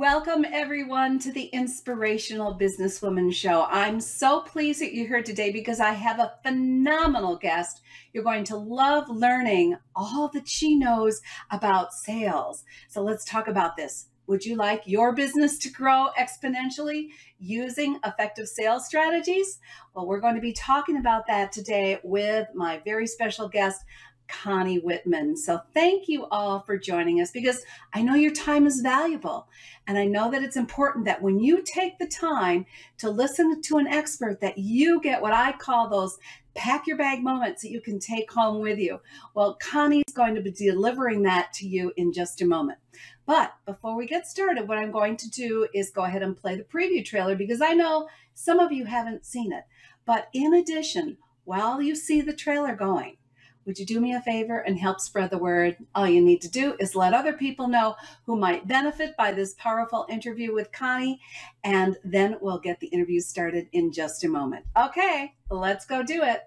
Welcome everyone to the Inspirational Businesswoman Show. I'm so pleased that you're here today because I have a phenomenal guest. You're going to love learning all that she knows about sales. So let's talk about this. Would you like your business to grow exponentially using effective sales strategies? Well, we're going to be talking about that today with my very special guest, Connie Whitman. So thank you all for joining us because I know your time is valuable. And I know that it's important that when you take the time to listen to an expert, that you get what I call those pack your bag moments that you can take home with you. Well, Connie's going to be delivering that to you in just a moment. But before we get started, what I'm going to do is go ahead and play the preview trailer because I know some of you haven't seen it. But in addition, while you see the trailer going, would you do me a favor and help spread the word? All you need to do is let other people know who might benefit by this powerful interview with Connie, and then we'll get the interview started in just a moment. Okay, let's go do it.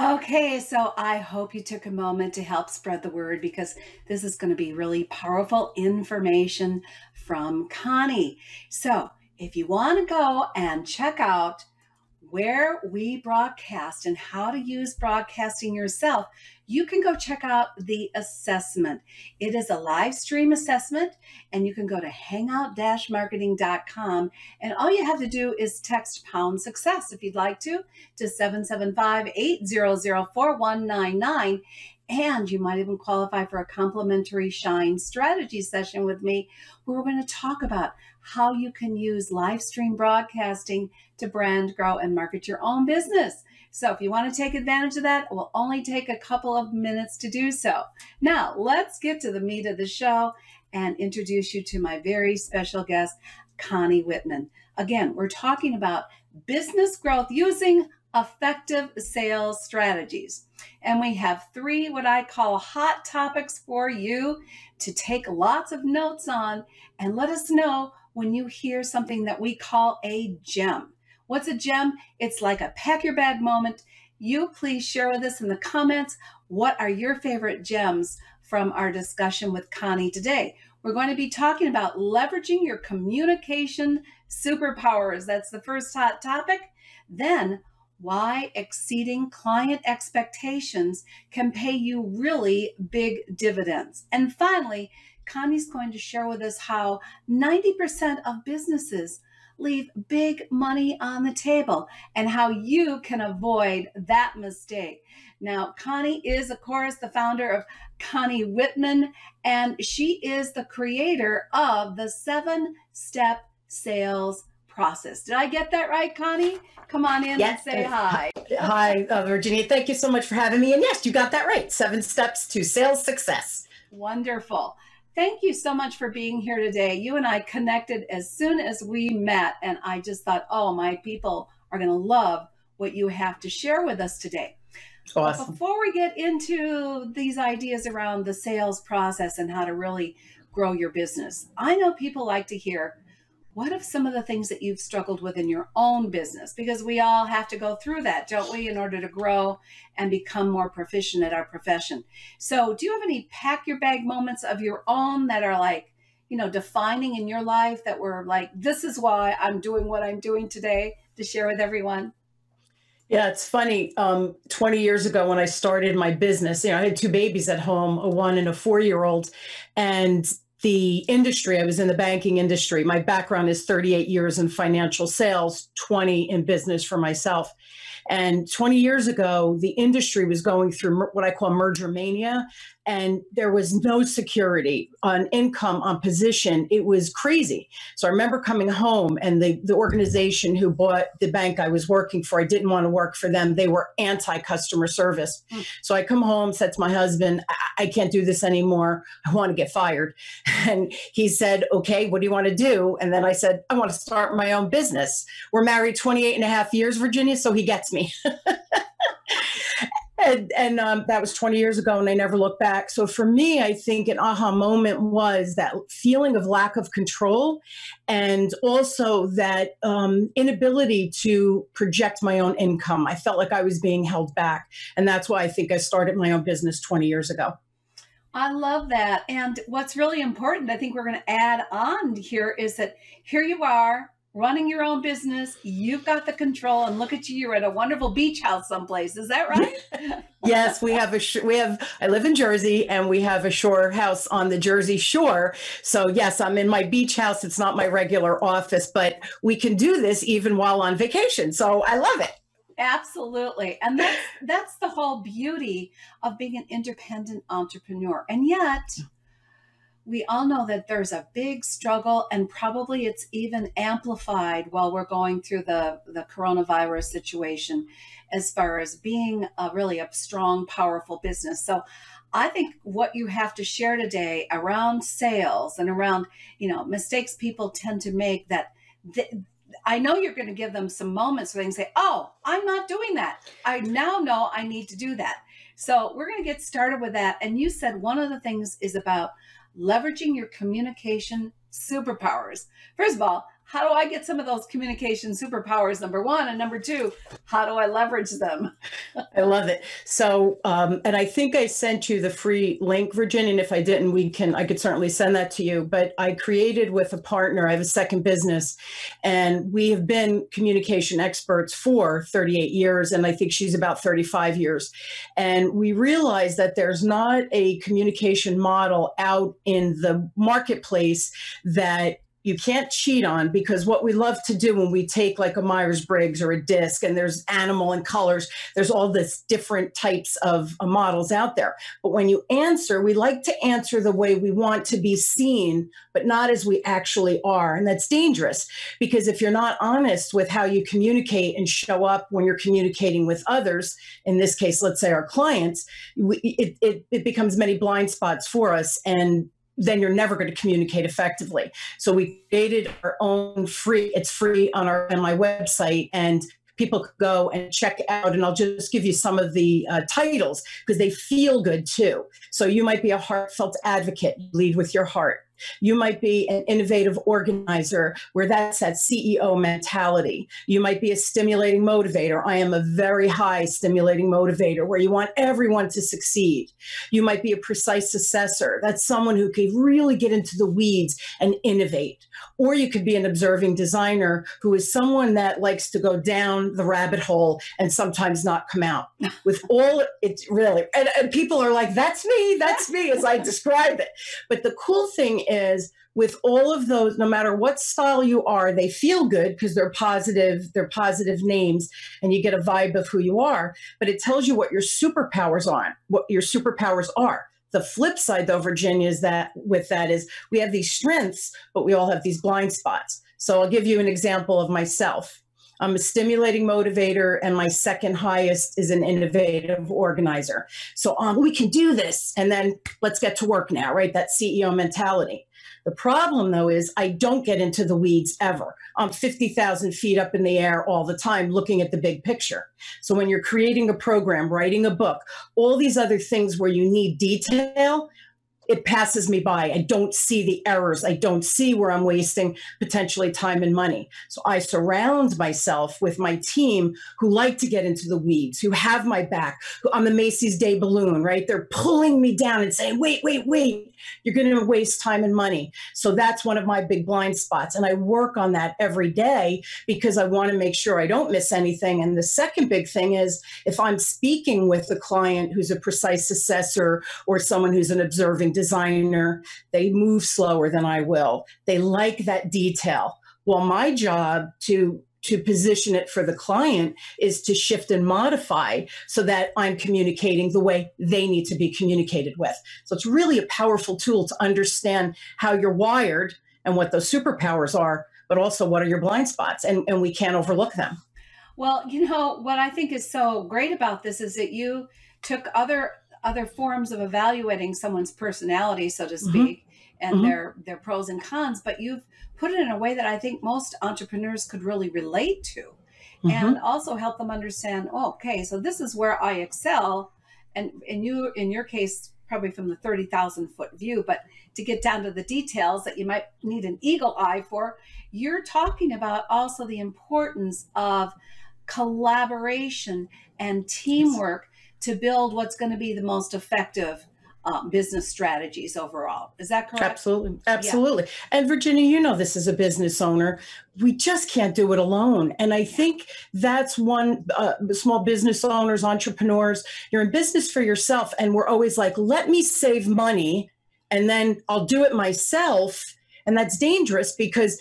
Okay, so I hope you took a moment to help spread the word because this is going to be really powerful information from Connie. So if you want to go and check out where we broadcast and how to use broadcasting yourself, you can go check out the assessment. It is a live stream assessment, and you can go to hangout-marketing.com, and all you have to do is text pound success, if you'd like to 775-800-4199, and you might even qualify for a complimentary Shine strategy session with me, where we're going to talk about how you can use live stream broadcasting to brand, grow, and market your own business. So if you want to take advantage of that, it will only take a couple of minutes to do so. Now, let's get to the meat of the show and introduce you to my very special guest, Connie Whitman. Again, we're talking about business growth using effective sales strategies. And we have three what I call hot topics for you to take lots of notes on and let us know when you hear something that we call a gem. What's a gem? It's like a pack your bag moment. You please share with us in the comments, what are your favorite gems from our discussion with Connie today? We're going to be talking about leveraging your communication superpowers. That's the first hot topic. Then, why exceeding client expectations can pay you really big dividends. And finally, Connie's going to share with us how 90% of businesses leave big money on the table and how you can avoid that mistake. Now, Connie is, of course, the founder of Connie Whitman, and she is the creator of the 7-Step Sales process. Did I get that right, Connie? Come on in and say hi. Hi, Virginia. Thank you so much for having me. And yes, you got that right. 7 steps to sales success. Wonderful. Thank you so much for being here today. You and I connected as soon as we met, and I just thought, oh, my people are going to love what you have to share with us today. Awesome. But before we get into these ideas around the sales process and how to really grow your business, I know people like to hear, what are some of the things that you've struggled with in your own business? Because we all have to go through that, don't we, in order to grow and become more proficient at our profession. So do you have any pack your bag moments of your own that are like, you know, defining in your life that were like, this is why I'm doing what I'm doing today to share with everyone? Yeah, it's funny. 20 years ago when I started my business, you know, I had two babies at home, a 1- and a 4-year-old. And the industry, I was in the banking industry. My background is 38 years in financial sales, 20 in business for myself. And 20 years ago, the industry was going through what I call merger mania. And there was no security on income, on position. It was crazy. So I remember coming home, and the organization who bought the bank I was working for, I didn't want to work for them. They were anti-customer service. So I come home, said to my husband, I can't do this anymore. I want to get fired. And he said, okay, what do you want to do? And then I said, I want to start my own business. We're married 28 and a half years, Virginia, so he gets me. And that was 20 years ago, and I never looked back. So for me, I think an aha moment was that feeling of lack of control, and also that inability to project my own income. I felt like I was being held back. And that's why I think I started my own business 20 years ago. I love that. And what's really important, I think we're going to add on here, is that here you are, running your own business, you've got the control, and look at you, you're at a wonderful beach house someplace. Is that right? Yes, I live in Jersey, and we have a shore house on the Jersey shore. So yes, I'm in my beach house. It's not my regular office, but we can do this even while on vacation. So I love it. Absolutely. And that's the whole beauty of being an independent entrepreneur. And yet, we all know that there's a big struggle, and probably it's even amplified while we're going through the coronavirus situation as far as being a strong, powerful business. So I think what you have to share today around sales and around, you know, mistakes people tend to make, that I know you're going to give them some moments where they can say, oh, I'm not doing that. I now know I need to do that. So we're going to get started with that. And you said one of the things is about leveraging your communication superpowers. First of all, how do I get some of those communication superpowers, number one? And number two, how do I leverage them? I love it. So, and I think I sent you the free link, Virginia, and if I didn't, I could certainly send that to you. But I created with a partner, I have a second business, and we have been communication experts for 38 years, and I think she's about 35 years. And we realized that there's not a communication model out in the marketplace that you can't cheat on, because what we love to do when we take like a Myers-Briggs or a DISC, and there's animal and colors, there's all this different types of models out there. But when you answer, we like to answer the way we want to be seen, but not as we actually are. And that's dangerous, because if you're not honest with how you communicate and show up when you're communicating with others, in this case, let's say our clients, it becomes many blind spots for us, and then you're never going to communicate effectively. So we created our own free on my website, and people could go and check out. And I'll just give you some of the titles, because they feel good too. So you might be a heartfelt advocate, lead with your heart. You might be an innovative organizer, where that's that CEO mentality. You might be a stimulating motivator. I am a very high stimulating motivator, where you want everyone to succeed. You might be a precise assessor. That's someone who can really get into the weeds and innovate. Or you could be an observing designer, who is someone that likes to go down the rabbit hole and sometimes not come out. With all it's really, and people are like, that's me as I describe it. But the cool thing is, with all of those, no matter what style you are, they feel good, because they're positive names, and you get a vibe of who you are, but it tells you what your superpowers are. The flip side though, Virginia, is we have these strengths, but we all have these blind spots. So I'll give you an example of myself. I'm a stimulating motivator, and my second highest is an innovative organizer. So we can do this, and then let's get to work now, right? That CEO mentality. The problem, though, is I don't get into the weeds ever. I'm 50,000 feet up in the air all the time looking at the big picture. So when you're creating a program, writing a book, all these other things where you need detail, it passes me by. I don't see the errors. I don't see where I'm wasting potentially time and money. So I surround myself with my team who like to get into the weeds, who have my back. I'm the Macy's Day balloon, right? They're pulling me down and saying, wait, wait, wait, you're going to waste time and money. So that's one of my big blind spots. And I work on that every day because I want to make sure I don't miss anything. And the second big thing is if I'm speaking with a client who's a precise assessor or someone who's an observing designer, they move slower than I will. They like that detail. Well, my job to position it for the client is to shift and modify so that I'm communicating the way they need to be communicated with. So it's really a powerful tool to understand how you're wired and what those superpowers are, but also what are your blind spots, and we can't overlook them. Well, you know, what I think is so great about this is that you took other forms of evaluating someone's personality, so to speak, and their pros and cons, but you've put it in a way that I think most entrepreneurs could really relate to and also help them understand, oh, okay, so this is where I excel. And you, in your case, probably from the 30,000 foot view, but to get down to the details that you might need an eagle eye for, you're talking about also the importance of collaboration and teamwork to build what's going to be the most effective business strategies overall. Is that correct? Absolutely. Absolutely. Yeah. And Virginia, you know, this is a business owner. We just can't do it alone. And I think that's one, small business owners, entrepreneurs, you're in business for yourself. And we're always like, let me save money and then I'll do it myself. And that's dangerous because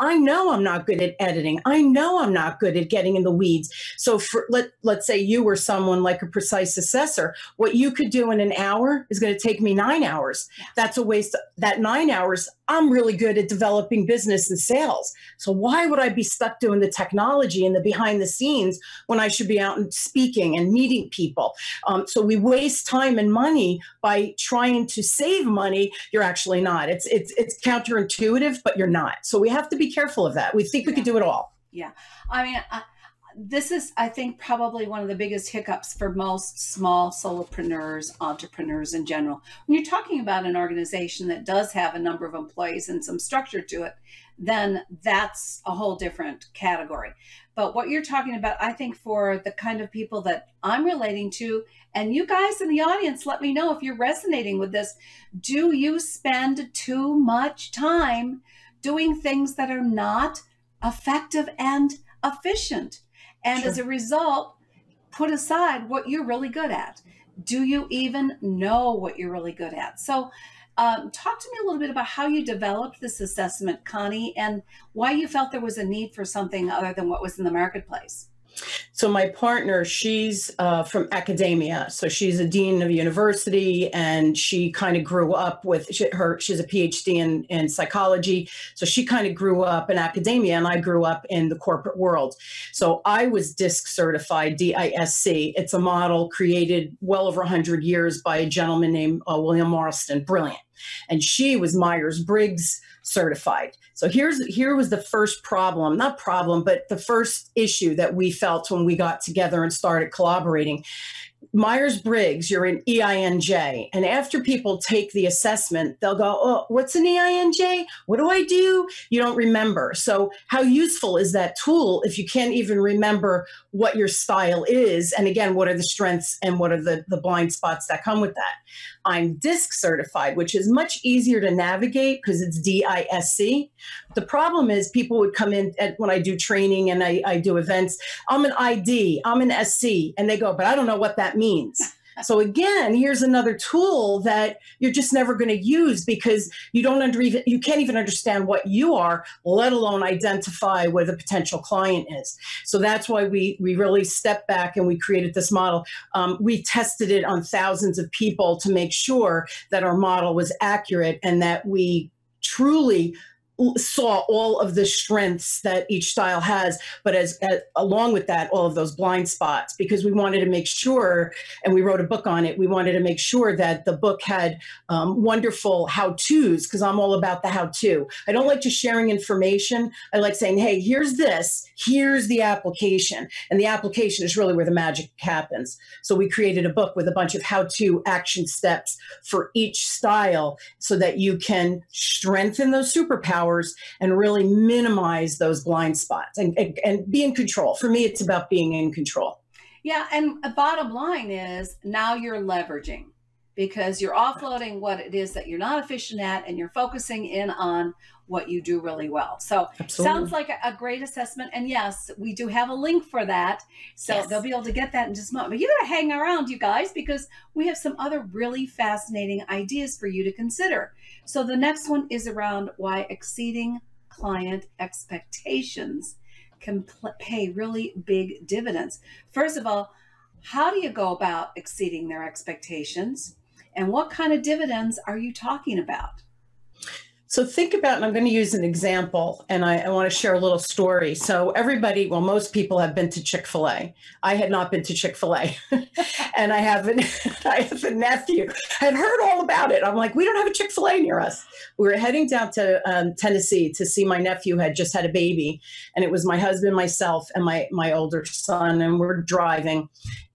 I know I'm not good at editing. I know I'm not good at getting in the weeds. So for, let's say you were someone like a precise assessor, what you could do in an hour is going to take me 9 hours. That's a waste. That 9 hours, I'm really good at developing business and sales. So why would I be stuck doing the technology and the behind the scenes when I should be out and speaking and meeting people? So we waste time and money by trying to save money. You're actually not. It's counterintuitive, but you're not. So we have to be careful of that. We think we could do it all. Yeah. I mean, this is, I think, probably one of the biggest hiccups for most small solopreneurs, entrepreneurs in general. When you're talking about an organization that does have a number of employees and some structure to it, then that's a whole different category. But what you're talking about, I think, for the kind of people that I'm relating to, and you guys in the audience, let me know if you're resonating with this. Do you spend too much time doing things that are not effective and efficient? And as a result, put aside what you're really good at. Do you even know what you're really good at? So talk to me a little bit about how you developed this assessment, Connie, and why you felt there was a need for something other than what was in the marketplace. So my partner, she's from academia. So she's a dean of university, and she kind of grew up with she's a PhD in psychology. So she kind of grew up in academia, and I grew up in the corporate world. So I was DISC certified, DISC. It's a model created well over 100 years by a gentleman named William Marston. Brilliant. And she was Myers-Briggs certified. So here was the first problem, not problem, but the first issue that we felt when we got together and started collaborating. Myers-Briggs, you're an EINJ. And after people take the assessment, they'll go, oh, what's an EINJ? What do? You don't remember. So how useful is that tool if you can't even remember what your style is? And again, what are the strengths and what are the blind spots that come with that? I'm DISC certified, which is much easier to navigate because it's DISC. The problem is people would come in when I do training and I do events, I'm an ID, I'm an SC, and they go, but I don't know what that means. So again, here's another tool that you're just never going to use because you don't you can't even understand what you are, let alone identify where the potential client is. So that's why we really stepped back and we created this model. We tested it on thousands of people to make sure that our model was accurate and that we truly saw all of the strengths that each style has, but as along with that, all of those blind spots, because we wanted to make sure, and we wrote a book on it, we wanted to make sure that the book had wonderful how-tos, because I'm all about the how-to. I don't like just sharing information. I like saying, hey, here's this, here's the application. And the application is really where the magic happens. So we created a book with a bunch of how-to action steps for each style so that you can strengthen those superpowers and really minimize those blind spots and be in control. For me, it's about being in control. Yeah. And a bottom line is now you're leveraging, because you're offloading what it is that you're not efficient at and you're focusing in on what you do really well. So absolutely. Sounds like a great assessment. And yes, we do have a link for that. So yes, they'll be able to get that in just a moment. But you got to hang around, you guys, because we have some other really fascinating ideas for you to consider. So the next one is around why exceeding client expectations can pay really big dividends. First of all, how do you go about exceeding their expectations? And what kind of dividends are you talking about? So think about, and I'm going to use an example, and I want to share a little story. So everybody, well, most people have been to Chick-fil-A. I had not been to Chick-fil-A. And I have a nephew. I had heard all about it. I'm like, we don't have a Chick-fil-A near us. We were heading down to Tennessee to see my nephew who had just had a baby. And it was my husband, myself, and my older son. And we're driving.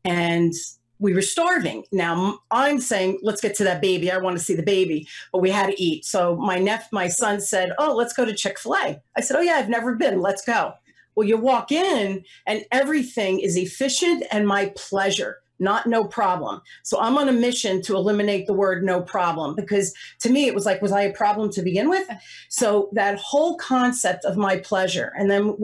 And we were starving. Now I'm saying, let's get to that baby. I want to see the baby, but we had to eat. So my son said, oh, let's go to Chick-fil-A. I said, oh yeah, I've never been. Let's go. Well, you walk in and everything is efficient and my pleasure, not no problem. So I'm on a mission to eliminate the word no problem, because to me, it was like, was I a problem to begin with? So that whole concept of my pleasure. And then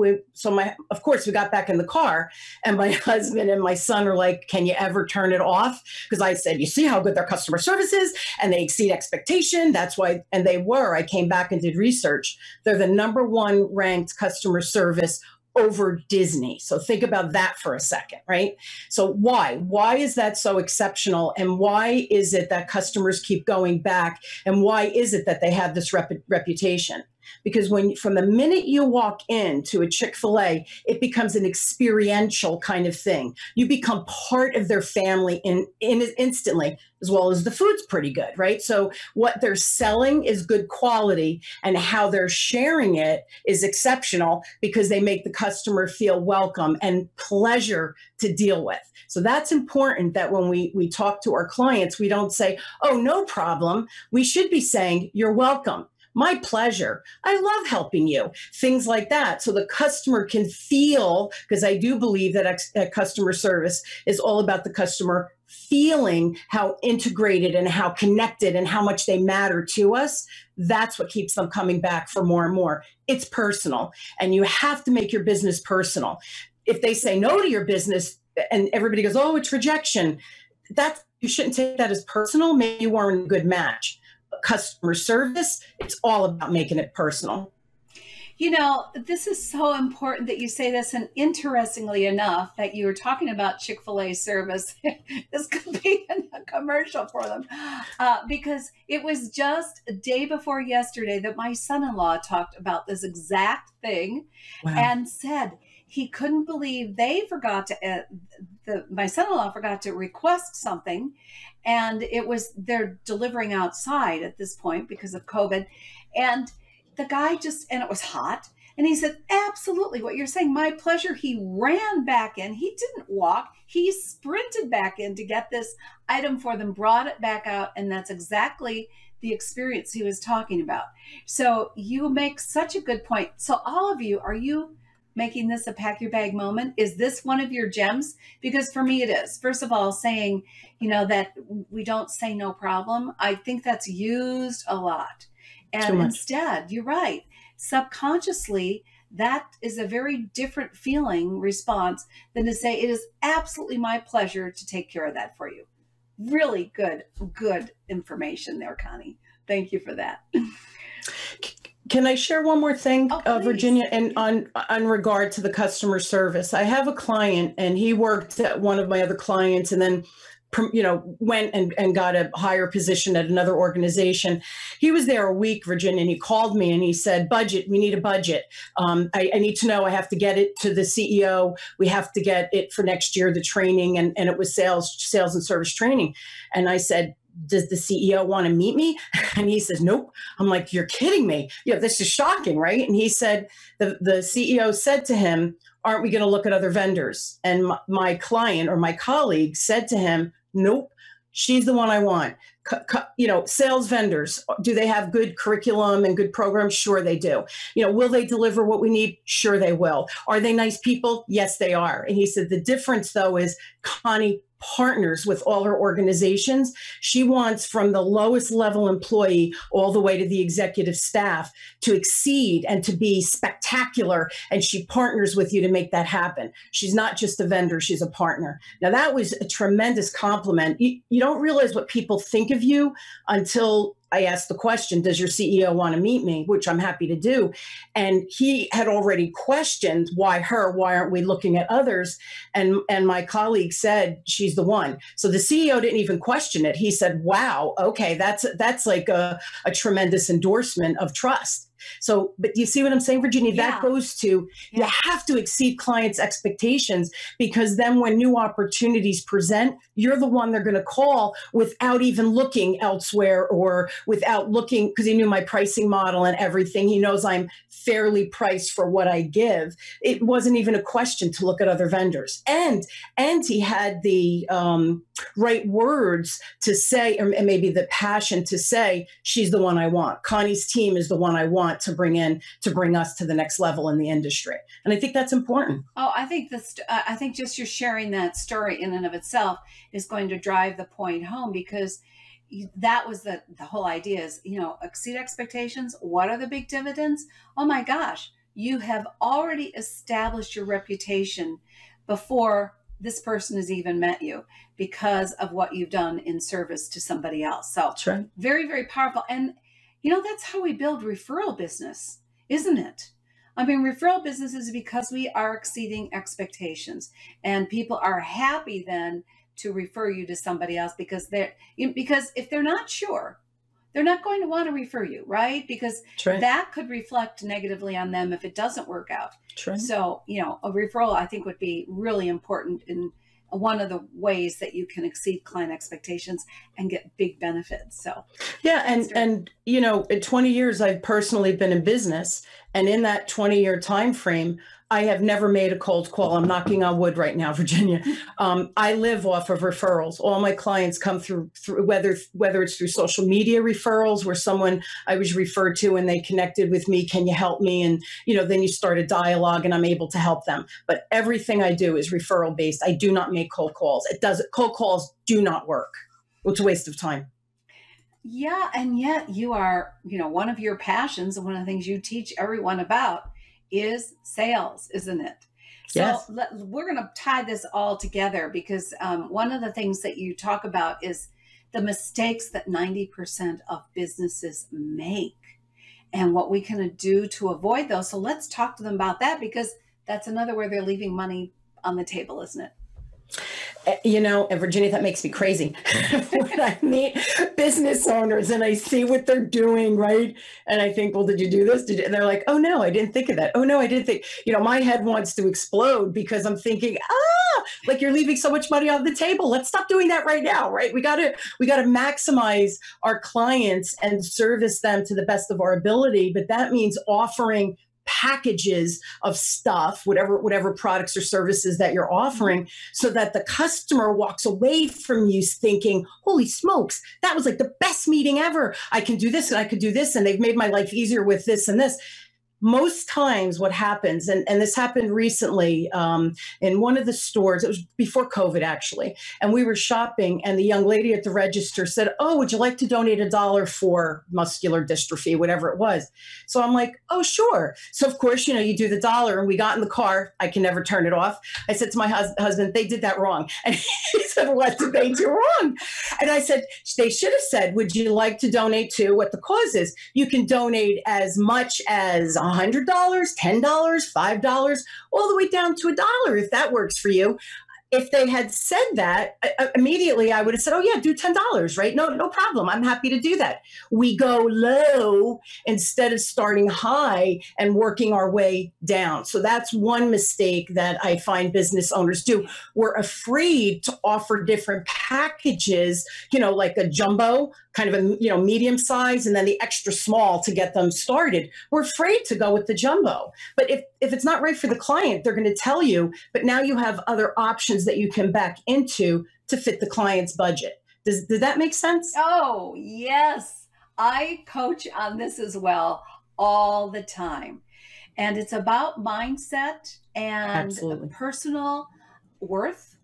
of course we got back in the car and my husband and my son are like, can you ever turn it off? Because I said, you see how good their customer service is and they exceed expectation. That's why, and they were, I came back and did research. They're the #1 ranked customer service over Disney. So think about that for a second, right? So why is that so exceptional? And why is it that customers keep going back? And why is it that they have this reputation? Because from the minute you walk into a Chick-fil-A, it becomes an experiential kind of thing. You become part of their family instantly, as well as the food's pretty good, right? So what they're selling is good quality, and how they're sharing it is exceptional because they make the customer feel welcome and pleasure to deal with. So that's important, that when we talk to our clients, we don't say, oh, no problem. We should be saying, you're welcome. My pleasure. I love helping you. Things like that. So the customer can feel, because I do believe that customer service is all about the customer feeling how integrated and how connected and how much they matter to us. That's what keeps them coming back for more and more. It's personal, and you have to make your business personal. If they say no to your business and everybody goes, oh, it's rejection, you shouldn't take that as personal. Maybe you weren't a good match. Customer service, it's all about making it personal. You know, this is so important that you say this, and interestingly enough that you were talking about Chick-fil-A service. This could be a commercial for them, because it was just a day before yesterday that my son-in-law talked about this exact thing. Wow. And said he couldn't believe they forgot to, my son-in-law forgot to request something, and it was, they're delivering outside at this point because of COVID. And the guy and it was hot. And he said, absolutely, what you're saying, my pleasure. He ran back in. He didn't walk. He sprinted back in to get this item for them, brought it back out. And that's exactly the experience he was talking about. So you make such a good point. So all of you, are you making this a pack your bag moment? Is this one of your gems? Because for me, it is. First of all, saying, that we don't say no problem. I think that's used a lot. And instead, you're right. Subconsciously, that is a very different feeling response than to say, it is absolutely my pleasure to take care of that for you. Really good information there, Connie. Thank you for that. Can I share one more thing, Virginia, and on regard to the customer service? I have a client, and he worked at one of my other clients, and then you know, went and got a higher position at another organization. He was there a week, Virginia, and he called me and he said, budget, we need a budget. I need to know, I have to get it to the CEO. We have to get it for next year, the training, and it was sales and service training. And I said, does the CEO want to meet me? And he says, nope. I'm like, you're kidding me. You know, this is shocking, right? And he said, the CEO said to him, aren't we going to look at other vendors? And my client or my colleague said to him, nope, she's the one I want. You know, sales vendors, do they have good curriculum and good programs? Sure they do. You know, will they deliver what we need? Sure they will. Are they nice people? Yes, they are. And he said, the difference though is Connie partners with all her organizations. She wants from the lowest level employee all the way to the executive staff to exceed and to be spectacular. And she partners with you to make that happen. She's not just a vendor, she's a partner. Now that was a tremendous compliment. You don't realize what people think of you until I asked the question, does your CEO want to meet me? Which I'm happy to do. And he had already questioned, why her? Why aren't we looking at others? And my colleague said, she's the one. So the CEO didn't even question it. He said, wow, okay, that's like a tremendous endorsement of trust. So, but you see what I'm saying, Virginia? Yeah. That goes to, yeah, you have to exceed clients' expectations, because then when new opportunities present, you're the one they're going to call without even looking elsewhere, or without looking, because he knew my pricing model and everything. He knows I'm fairly priced for what I give. It wasn't even a question to look at other vendors. And he had the right words to say, or maybe the passion to say, she's the one I want. Connie's team is the one I want to bring in to bring us to the next level in the industry. And I think that's important. Oh, I think this, I think just your sharing that story in and of itself is going to drive the point home, because that was the whole idea is, you know, exceed expectations. What are the big dividends? Oh my gosh, you have already established your reputation before this person has even met you because of what you've done in service to somebody else. So that's right. Very, very powerful. And you know, that's how we build referral business, isn't it? I mean, referral business is because we are exceeding expectations, and people are happy then to refer you to somebody else, because they're, because if they're not sure, they're not going to want to refer you, right? Because right, that could reflect negatively on them if it doesn't work out. Right. So, you know, a referral I think would be really important in one of the ways that you can exceed client expectations and get big benefits. So yeah, and you know, in 20 years I've personally been in business, and in that 20-year time frame, I have never made a cold call. I'm knocking on wood right now, Virginia. I live off of referrals. All my clients come through whether it's through social media referrals, where someone I was referred to and they connected with me, can you help me? And you know, then you start a dialogue and I'm able to help them. But everything I do is referral based. I do not make cold calls. Cold calls do not work. It's a waste of time. Yeah, and yet you are, you know, one of your passions and one of the things you teach everyone about is sales, isn't it? So yes. We're going to tie this all together, because one of the things that you talk about is the mistakes that 90% of businesses make and what we can do to avoid those. So let's talk to them about that, because that's another way they're leaving money on the table, isn't it? You know, and Virginia, that makes me crazy. When I meet business owners and I see what they're doing, right? And I think, well, did you do this? And they're like, oh no, I didn't think of that. Oh no, I didn't think, you know, my head wants to explode, because I'm thinking, like, you're leaving so much money on the table. Let's stop doing that right now, right? We got to maximize our clients and service them to the best of our ability. But that means offering packages of stuff, whatever products or services that you're offering, so that the customer walks away from you thinking, holy smokes, that was like the best meeting ever. I can do this and I could do this, and they've made my life easier with this and this. Most times what happens, and this happened recently in one of the stores, it was before COVID actually, and we were shopping and the young lady at the register said, oh, would you like to donate $1 for muscular dystrophy, whatever it was. So I'm like, oh, sure. So of course, you know, you do the $1, and we got in the car. I can never turn it off. I said to my husband, they did that wrong. And he said, what did they do wrong? And I said, they should have said, would you like to donate to what the cause is? You can donate as much as $100, $10, $5, all the way down to $1 if that works for you. If they had said that, immediately I would have said, oh, yeah, do $10, right? No problem. I'm happy to do that. We go low instead of starting high and working our way down. So that's one mistake that I find business owners do. We're afraid to offer different packages, like a jumbo, kind of a, medium size, and then the extra small to get them started. We're afraid to go with the jumbo. But if it's not right for the client, they're going to tell you, but now you have other options that you can back into to fit the client's budget. Does that make sense? Oh, yes. I coach on this as well all the time. And it's about mindset and personal worth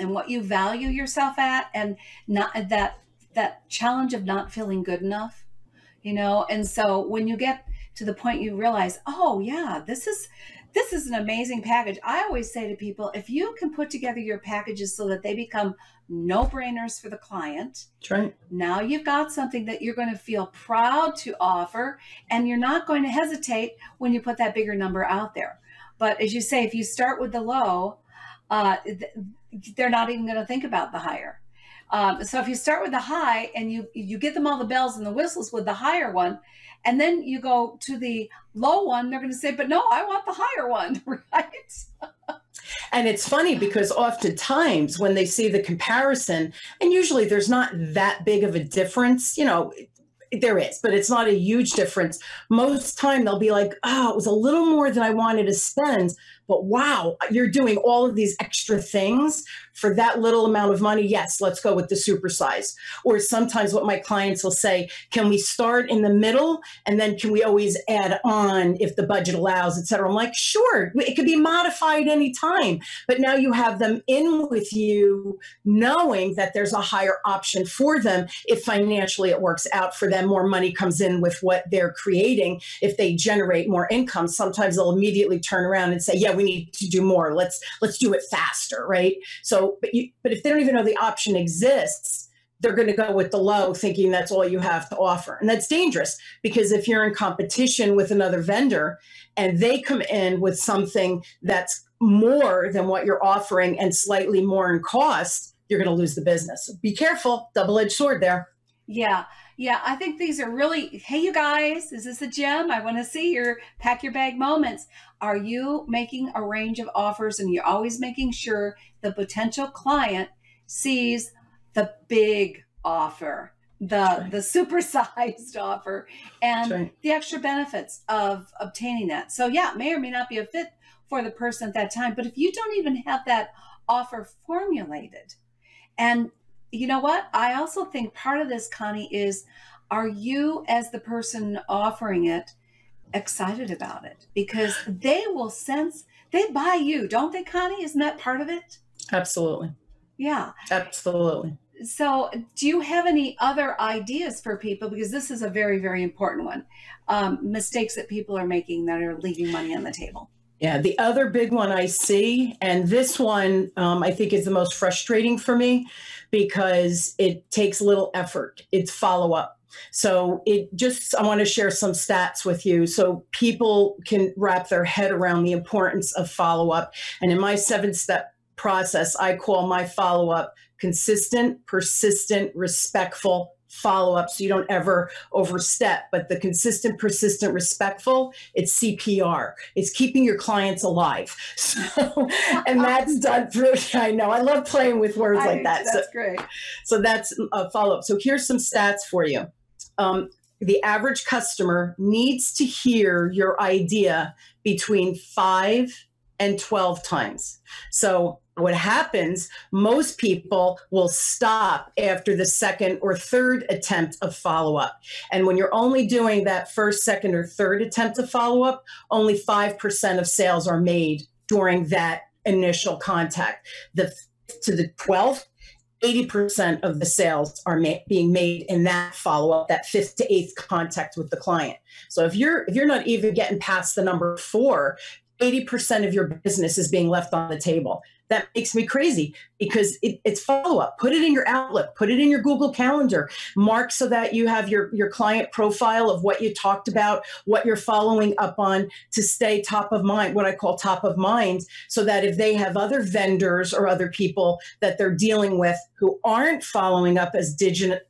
and what you value yourself at, and not that challenge of not feeling good enough, And so when you get to the point you realize, oh yeah, this is an amazing package. I always say to people, if you can put together your packages so that they become no-brainers for the client, that's right. Now you've got something that you're going to feel proud to offer, and you're not going to hesitate when you put that bigger number out there. But as you say, if you start with the low, they're not even going to think about the higher. So if you start with the high and you get them all the bells and the whistles with the higher one, and then you go to the low one, they're going to say, but no, I want the higher one, right? And it's funny because oftentimes when they see the comparison, and usually there's not that big of a difference, there is, but it's not a huge difference. Most time they'll be like, oh, it was a little more than I wanted to spend, but wow, you're doing all of these extra things for that little amount of money. Yes, let's go with the supersize. Or sometimes what my clients will say, can we start in the middle and then can we always add on if the budget allows, et cetera? I'm like, sure, it could be modified anytime, but now you have them in with you knowing that there's a higher option for them. If financially it works out for them, more money comes in with what they're creating. If they generate more income, sometimes they'll immediately turn around and say, yeah, we need to do more. Let's do it faster, right? But if they don't even know the option exists, they're going to go with the low thinking that's all you have to offer. And that's dangerous because if you're in competition with another vendor and they come in with something that's more than what you're offering and slightly more in cost, you're going to lose the business. So be careful, double-edged sword there. Yeah. Yeah. I think these are really, hey, you guys, is this a gem? I want to see your pack your bag moments. Are you making a range of offers and you're always making sure the potential client sees the big offer, the supersized offer, and the extra benefits of obtaining that? So yeah, it may or may not be a fit for the person at that time, but if you don't even have that offer formulated, and you know what? I also think part of this, Connie, is are you as the person offering it excited about it? Because they will sense, they buy you, don't they, Connie? Isn't that part of it? Absolutely. Yeah. Absolutely. So do you have any other ideas for people? Because this is a very, very important one. Mistakes that people are making that are leaving money on the table. Yeah, the other big one I see, and this one I think is the most frustrating for me because it takes little effort. It's follow-up. So I want to share some stats with you so people can wrap their head around the importance of follow-up. And in my 7-step process, I call my follow-up consistent, persistent, respectful follow-up, so you don't ever overstep. But the consistent, persistent, respectful, it's CPR. It's keeping your clients alive. So, and that's done through, I know, I love playing with words like that. That's great. So that's a follow-up. So here's some stats for you. The average customer needs to hear your idea between 5 and 12 times. So what happens, most people will stop after the second or third attempt of follow-up. And when you're only doing that first, second, or third attempt of follow-up, only 5% of sales are made during that initial contact. The 5th to the 12th, 80% of the sales are being made in that follow-up, that 5th to 8th contact with the client. So if you're not even getting past the number 4, 80% of your business is being left on the table. That makes me crazy because it's follow-up. Put it in your Outlook. Put it in your Google Calendar. Mark so that you have your client profile of what you talked about, what you're following up on to stay top of mind, what I call top of mind, so that if they have other vendors or other people that they're dealing with who aren't following up as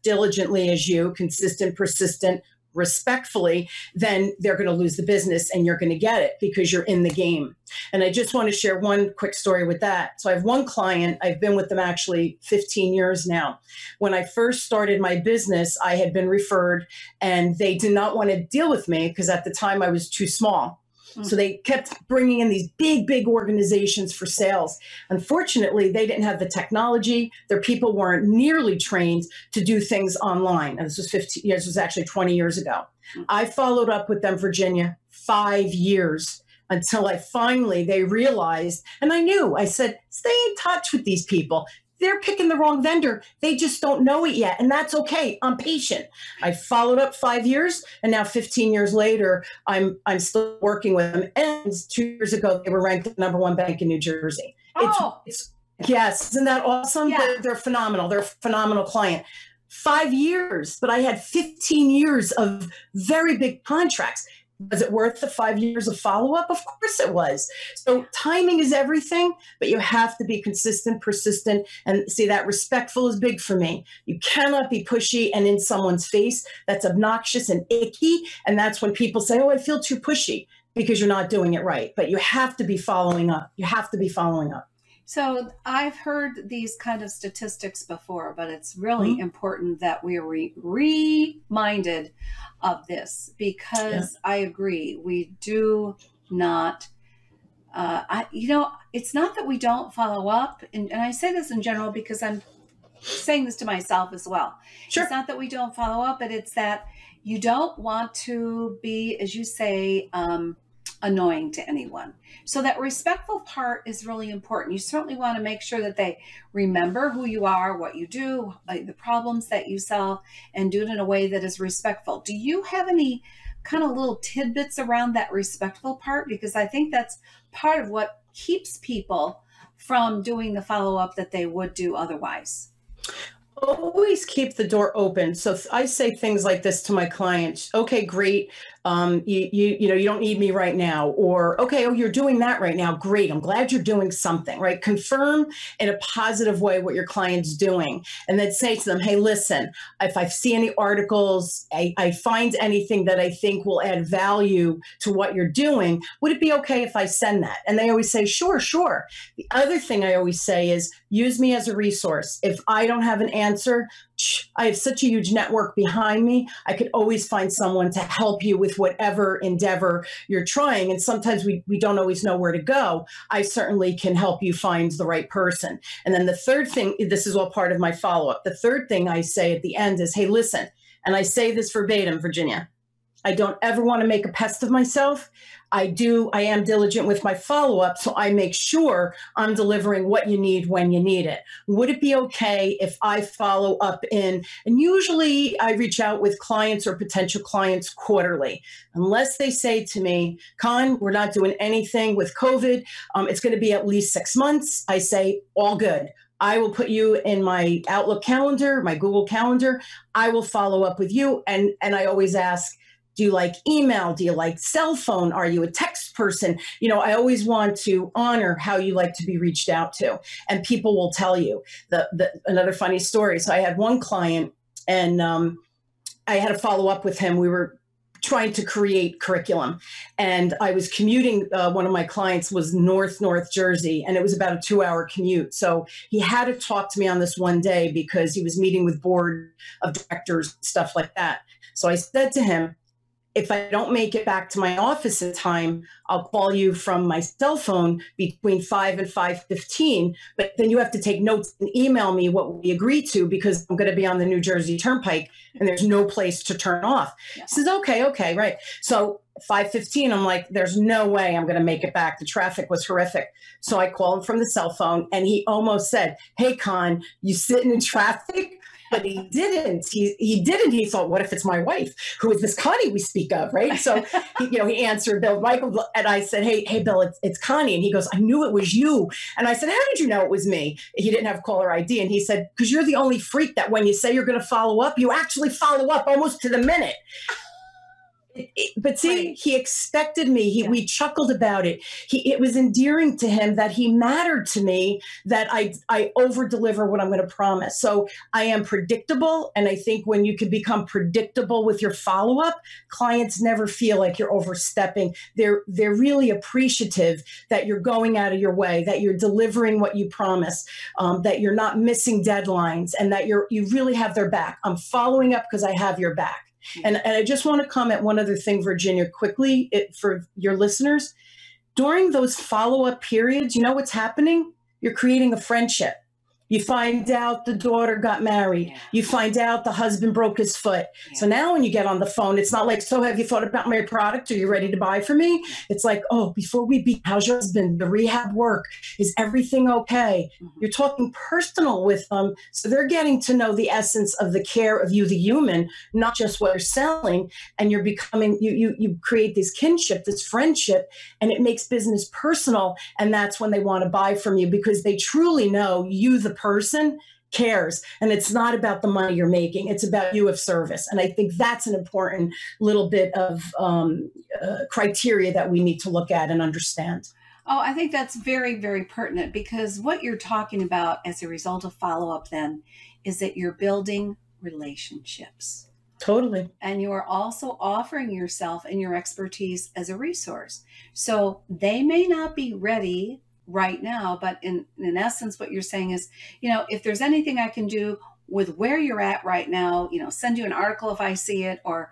diligently as you, consistent, persistent, respectfully, then they're going to lose the business and you're going to get it because you're in the game. And I just want to share one quick story with that. So I have one client, I've been with them actually 15 years now. When I first started my business, I had been referred and they did not want to deal with me because at the time I was too small. So they kept bringing in these big, big organizations for sales. Unfortunately, they didn't have the technology. Their people weren't nearly trained to do things online. And this was 15 years, this was actually 20 years ago. I followed up with them, Virginia, 5 years until I finally, they realized, and I knew, I said, stay in touch with these people. They're picking the wrong vendor. They just don't know it yet. And that's okay. I'm patient. I followed up 5 years and now 15 years later, I'm still working with them. And 2 years ago, they were ranked the #1 bank in New Jersey. Oh. Yes. Isn't that awesome? Yeah. They're phenomenal. They're a phenomenal client. 5 years, but I had 15 years of very big contracts. Was it worth the 5 years of follow-up? Of course it was. So timing is everything, but you have to be consistent, persistent, and see that respectful is big for me. You cannot be pushy and in someone's face. That's obnoxious and icky. And that's when people say, oh, I feel too pushy, because you're not doing it right. But you have to be following up. You have to be following up. So I've heard these kind of statistics before, but it's really important that we are reminded of this because I agree. We do not, it's not that we don't follow up. And I say this in general because I'm saying this to myself as well. Sure. It's not that we don't follow up, but it's that you don't want to be, as you say, annoying to anyone. So that respectful part is really important. You certainly want to make sure that they remember who you are, what you do, the problems that you solve, and do it in a way that is respectful. Do you have any kind of little tidbits around that respectful part? Because I think that's part of what keeps people from doing the follow-up that they would do otherwise. Always keep the door open. So I say things like this to my clients. Okay, great. You don't need me right now. Or, okay, oh, you're doing that right now. Great. I'm glad you're doing something, right? Confirm in a positive way what your client's doing. And then say to them, hey, listen, if I see any articles, I find anything that I think will add value to what you're doing, would it be okay if I send that? And they always say, sure. The other thing I always say is use me as a resource. If I don't have an answer, I have such a huge network behind me. I could always find someone to help you with whatever endeavor you're trying. And sometimes we don't always know where to go. I certainly can help you find the right person. And then the third thing, this is all part of my follow-up. The third thing I say at the end is, hey, listen, and I say this verbatim, Virginia, I don't ever want to make a pest of myself. I am diligent with my follow-up, so I make sure I'm delivering what you need when you need it. Would it be okay if I follow up and usually I reach out with clients or potential clients quarterly, unless they say to me, Con, we're not doing anything with COVID. It's going to be at least 6 months. I say, all good. I will put you in my Outlook calendar, my Google calendar. I will follow up with you. And I always ask, do you like email? Do you like cell phone? Are you a text person? You know, I always want to honor how you like to be reached out to. And people will tell you another funny story. So I had one client and I had a follow up with him. We were trying to create curriculum. And I was commuting. One of my clients was North Jersey, and it was about a 2-hour commute. So he had to talk to me on this one day because he was meeting with board of directors, stuff like that. So I said to him, if I don't make it back to my office in time, I'll call you from my cell phone between 5 and 5:15. But then you have to take notes and email me what we agree to because I'm going to be on the New Jersey Turnpike and there's no place to turn off. Yeah. He says, okay, right. So 5:15, I'm like, there's no way I'm going to make it back. The traffic was horrific. So I call him from the cell phone and he almost said, hey, Con, you sitting in traffic? But he didn't. He didn't. He thought, what if it's my wife, who is this Connie we speak of, right? So, he answered Bill Michael, and I said, hey, Bill, it's Connie. And he goes, I knew it was you. And I said, how did you know it was me? He didn't have caller ID. And he said, because you're the only freak that when you say you're going to follow up, you actually follow up almost to the minute. But see, he expected me. We chuckled about it. It was endearing to him that he mattered to me, that I over-deliver what I'm going to promise. So I am predictable. And I think when you can become predictable with your follow-up, clients never feel like you're overstepping. They're really appreciative that you're going out of your way, that you're delivering what you promise, that you're not missing deadlines, and that you really have their back. I'm following up because I have your back. And I just want to comment one other thing, Virginia, quickly for your listeners. During those follow-up periods, you know what's happening? You're creating a friendship. You find out the daughter got married. Yeah. You find out the husband broke his foot. Yeah. So now when you get on the phone, it's not like, so have you thought about my product? Are you ready to buy from me? It's like, oh, before we beat, how's your husband? The rehab work? Is everything okay? Mm-hmm. You're talking personal with them. So they're getting to know the essence of the care of you, the human, not just what you're selling. And you're becoming, you create this kinship, this friendship, and it makes business personal. And that's when they want to buy from you, because they truly know you, the person, cares. And it's not about the money you're making. It's about you of service. And I think that's an important little bit of criteria that we need to look at and understand. Oh, I think that's very, very pertinent, because what you're talking about as a result of follow-up then is that you're building relationships. Totally. And you are also offering yourself and your expertise as a resource. So they may not be ready right now, but in essence, what you're saying is, if there's anything I can do with where you're at right now, send you an article if I see it, or,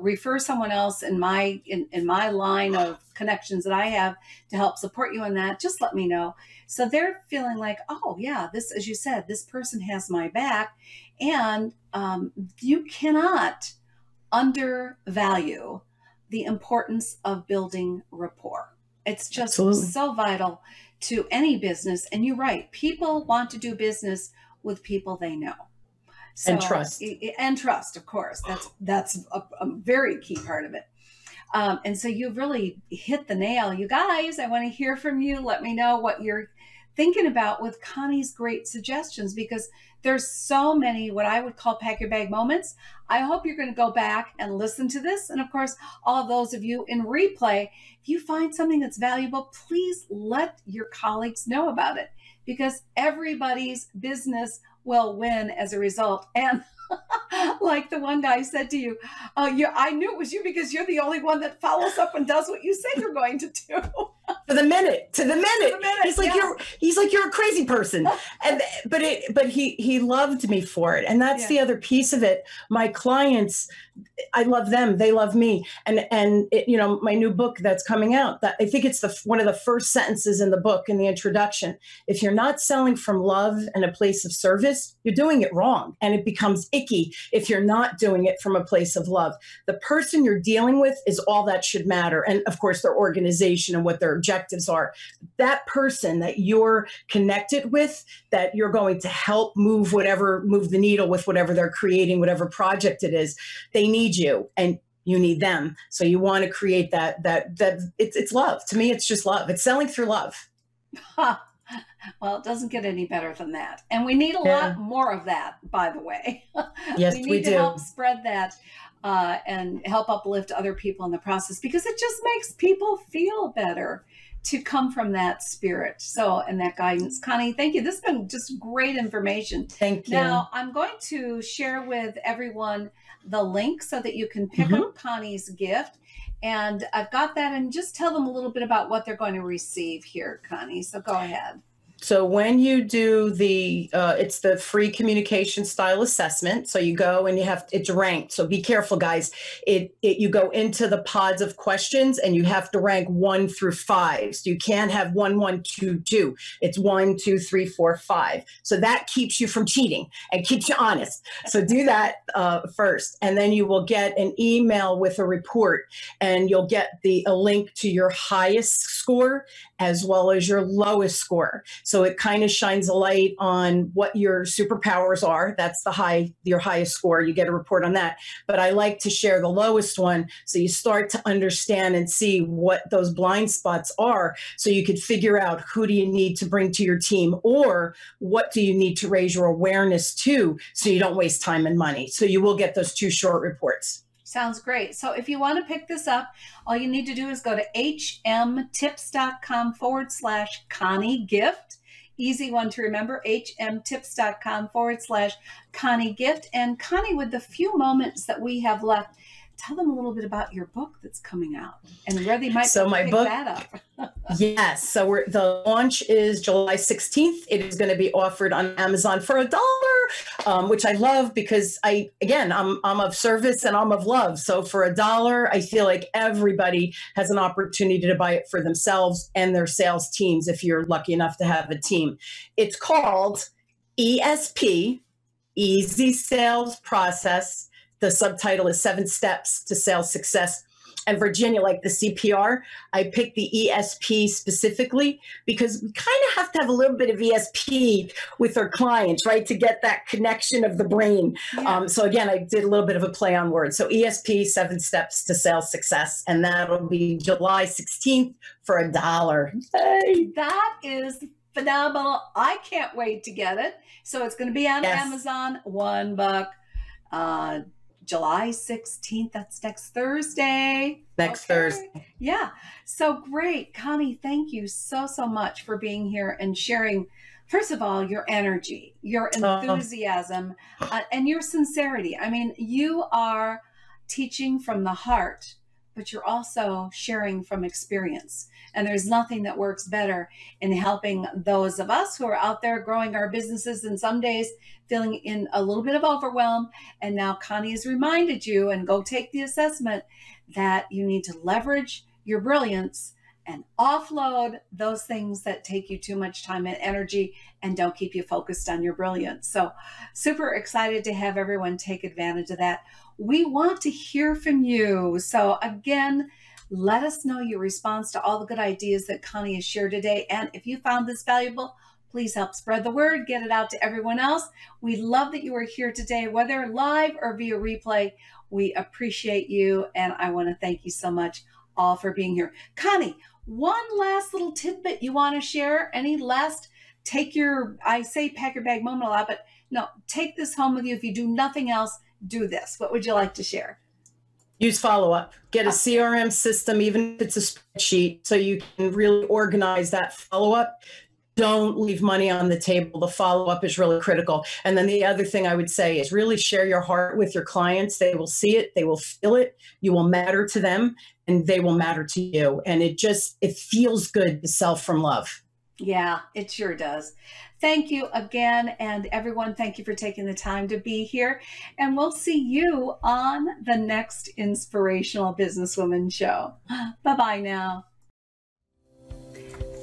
refer someone else in my line of connections that I have to help support you in that, just let me know. So they're feeling like, oh yeah, this, as you said, this person has my back. And you cannot undervalue the importance of building rapport. It's just Absolutely. So vital to any business. And you're right. People want to do business with people they know. So, and trust, of course. That's a very key part of it. And so you've really hit the nail. You guys, I want to hear from you. Let me know what you're thinking about with Connie's great suggestions, because there's so many what I would call pack your bag moments. I hope you're going to go back and listen to this. And of course, all of those of you in replay, if you find something that's valuable, please let your colleagues know about it, because everybody's business will win as a result. And like the one guy said to you, I knew it was you because you're the only one that follows up and does what you said you're going to do. To the minute. He's like, you're a crazy person. But he loved me for it. And that's the other piece of it. My clients, I love them. They love me. And it, my new book that's coming out, that I think it's one of the first sentences in the book in the introduction. If you're not selling from love and a place of service, you're doing it wrong. And it becomes icky if you're not doing it from a place of love. The person you're dealing with is all that should matter. And of course, their organization and what their objectives are. That person that you're connected with, that you're going to help move the needle with whatever they're creating, whatever project it is, they need you and you need them. So you want to create that it's love. To me, it's just love. It's selling through love. Well, it doesn't get any better than that. And we need a lot more of that, by the way. Yes, we do. We need to help spread that and help uplift other people in the process, because it just makes people feel better to come from that spirit. So, and that guidance. Connie, thank you. This has been just great information. Thank you. Now, I'm going to share with everyone the link so that you can pick up Connie's gift. And I've got that, and just tell them a little bit about what they're going to receive here, Connie. So go ahead. So when you do it's the free communication style assessment. So you go and it's ranked. So be careful, guys. You go into the pods of questions and you have to rank 1 through 5. So you can't have 1, 1, 2, 2. It's 1, 2, 3, 4, 5. So that keeps you from cheating and keeps you honest. So do that first. And then you will get an email with a report, and you'll get a link to your highest score as well as your lowest score. So So it kind of shines a light on what your superpowers are. That's your highest score. You get a report on that. But I like to share the lowest one so you start to understand and see what those blind spots are, so you could figure out who do you need to bring to your team, or what do you need to raise your awareness to, so you don't waste time and money. So you will get those two short reports. Sounds great. So if you want to pick this up, all you need to do is go to hmtips.com/ConnieGift. Easy one to remember, hmtips.com/ConnieGift. And Connie, with the few moments that we have left, tell them a little bit about your book that's coming out and where they might pick that up. Yes. So the launch is July 16th. It is going to be offered on Amazon for $1, which I love, because I'm of service and I'm of love. So for $1, I feel like everybody has an opportunity to buy it for themselves and their sales teams, if you're lucky enough to have a team. It's called ESP, Easy Sales Process. The subtitle is 7 Steps to Sales Success. And Virginia, like the CPR, I picked the ESP specifically because we kind of have to have a little bit of ESP with our clients, right, to get that connection of the brain. Yeah. So again, I did a little bit of a play on words. So ESP, 7 Steps to Sales Success, and that'll be July 16th for $1. Hey, that is phenomenal. I can't wait to get it. So it's going to be on Amazon, $1. July 16th, that's next Thursday. Thursday. Yeah. So great. Connie, thank you so much for being here and sharing, first of all, your energy, your enthusiasm, and your sincerity. I mean, you are teaching from the heart, but you're also sharing from experience. And there's nothing that works better in helping those of us who are out there growing our businesses, and some days feeling in a little bit of overwhelm. And now Connie has reminded you, and go take the assessment, that you need to leverage your brilliance and offload those things that take you too much time and energy and don't keep you focused on your brilliance. So super excited to have everyone take advantage of that. We want to hear from you. So again, let us know your response to all the good ideas that Connie has shared today. And if you found this valuable, please help spread the word, get it out to everyone else. We love that you are here today, whether live or via replay. We appreciate you. And I want to thank you so much all for being here. Connie, one last little tidbit you want to share? Any last pack your bag moment a lot, but no, take this home with you. If you do nothing else, do this. What would you like to share? Use follow-up. Get a CRM system, even if it's a spreadsheet, so you can really organize that follow-up. Don't leave money on the table. The follow-up is really critical. And then the other thing I would say is really share your heart with your clients. They will see it. They will feel it. You will matter to them, and they will matter to you. And it feels good to sell from love. Yeah, it sure does. Thank you again. And everyone, thank you for taking the time to be here. And we'll see you on the next Inspirational Businesswoman show. Bye-bye now.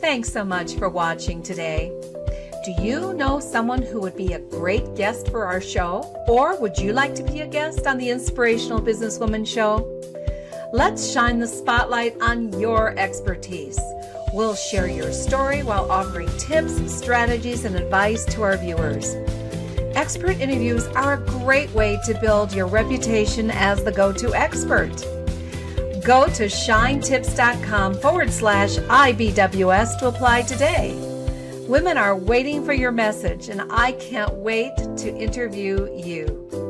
Thanks so much for watching today. Do you know someone who would be a great guest for our show? Or would you like to be a guest on the Inspirational Businesswoman show? Let's shine the spotlight on your expertise. We'll share your story while offering tips, strategies, and advice to our viewers. Expert interviews are a great way to build your reputation as the go-to expert. Go to shinetips.com/IBWS to apply today. Women are waiting for your message, and I can't wait to interview you.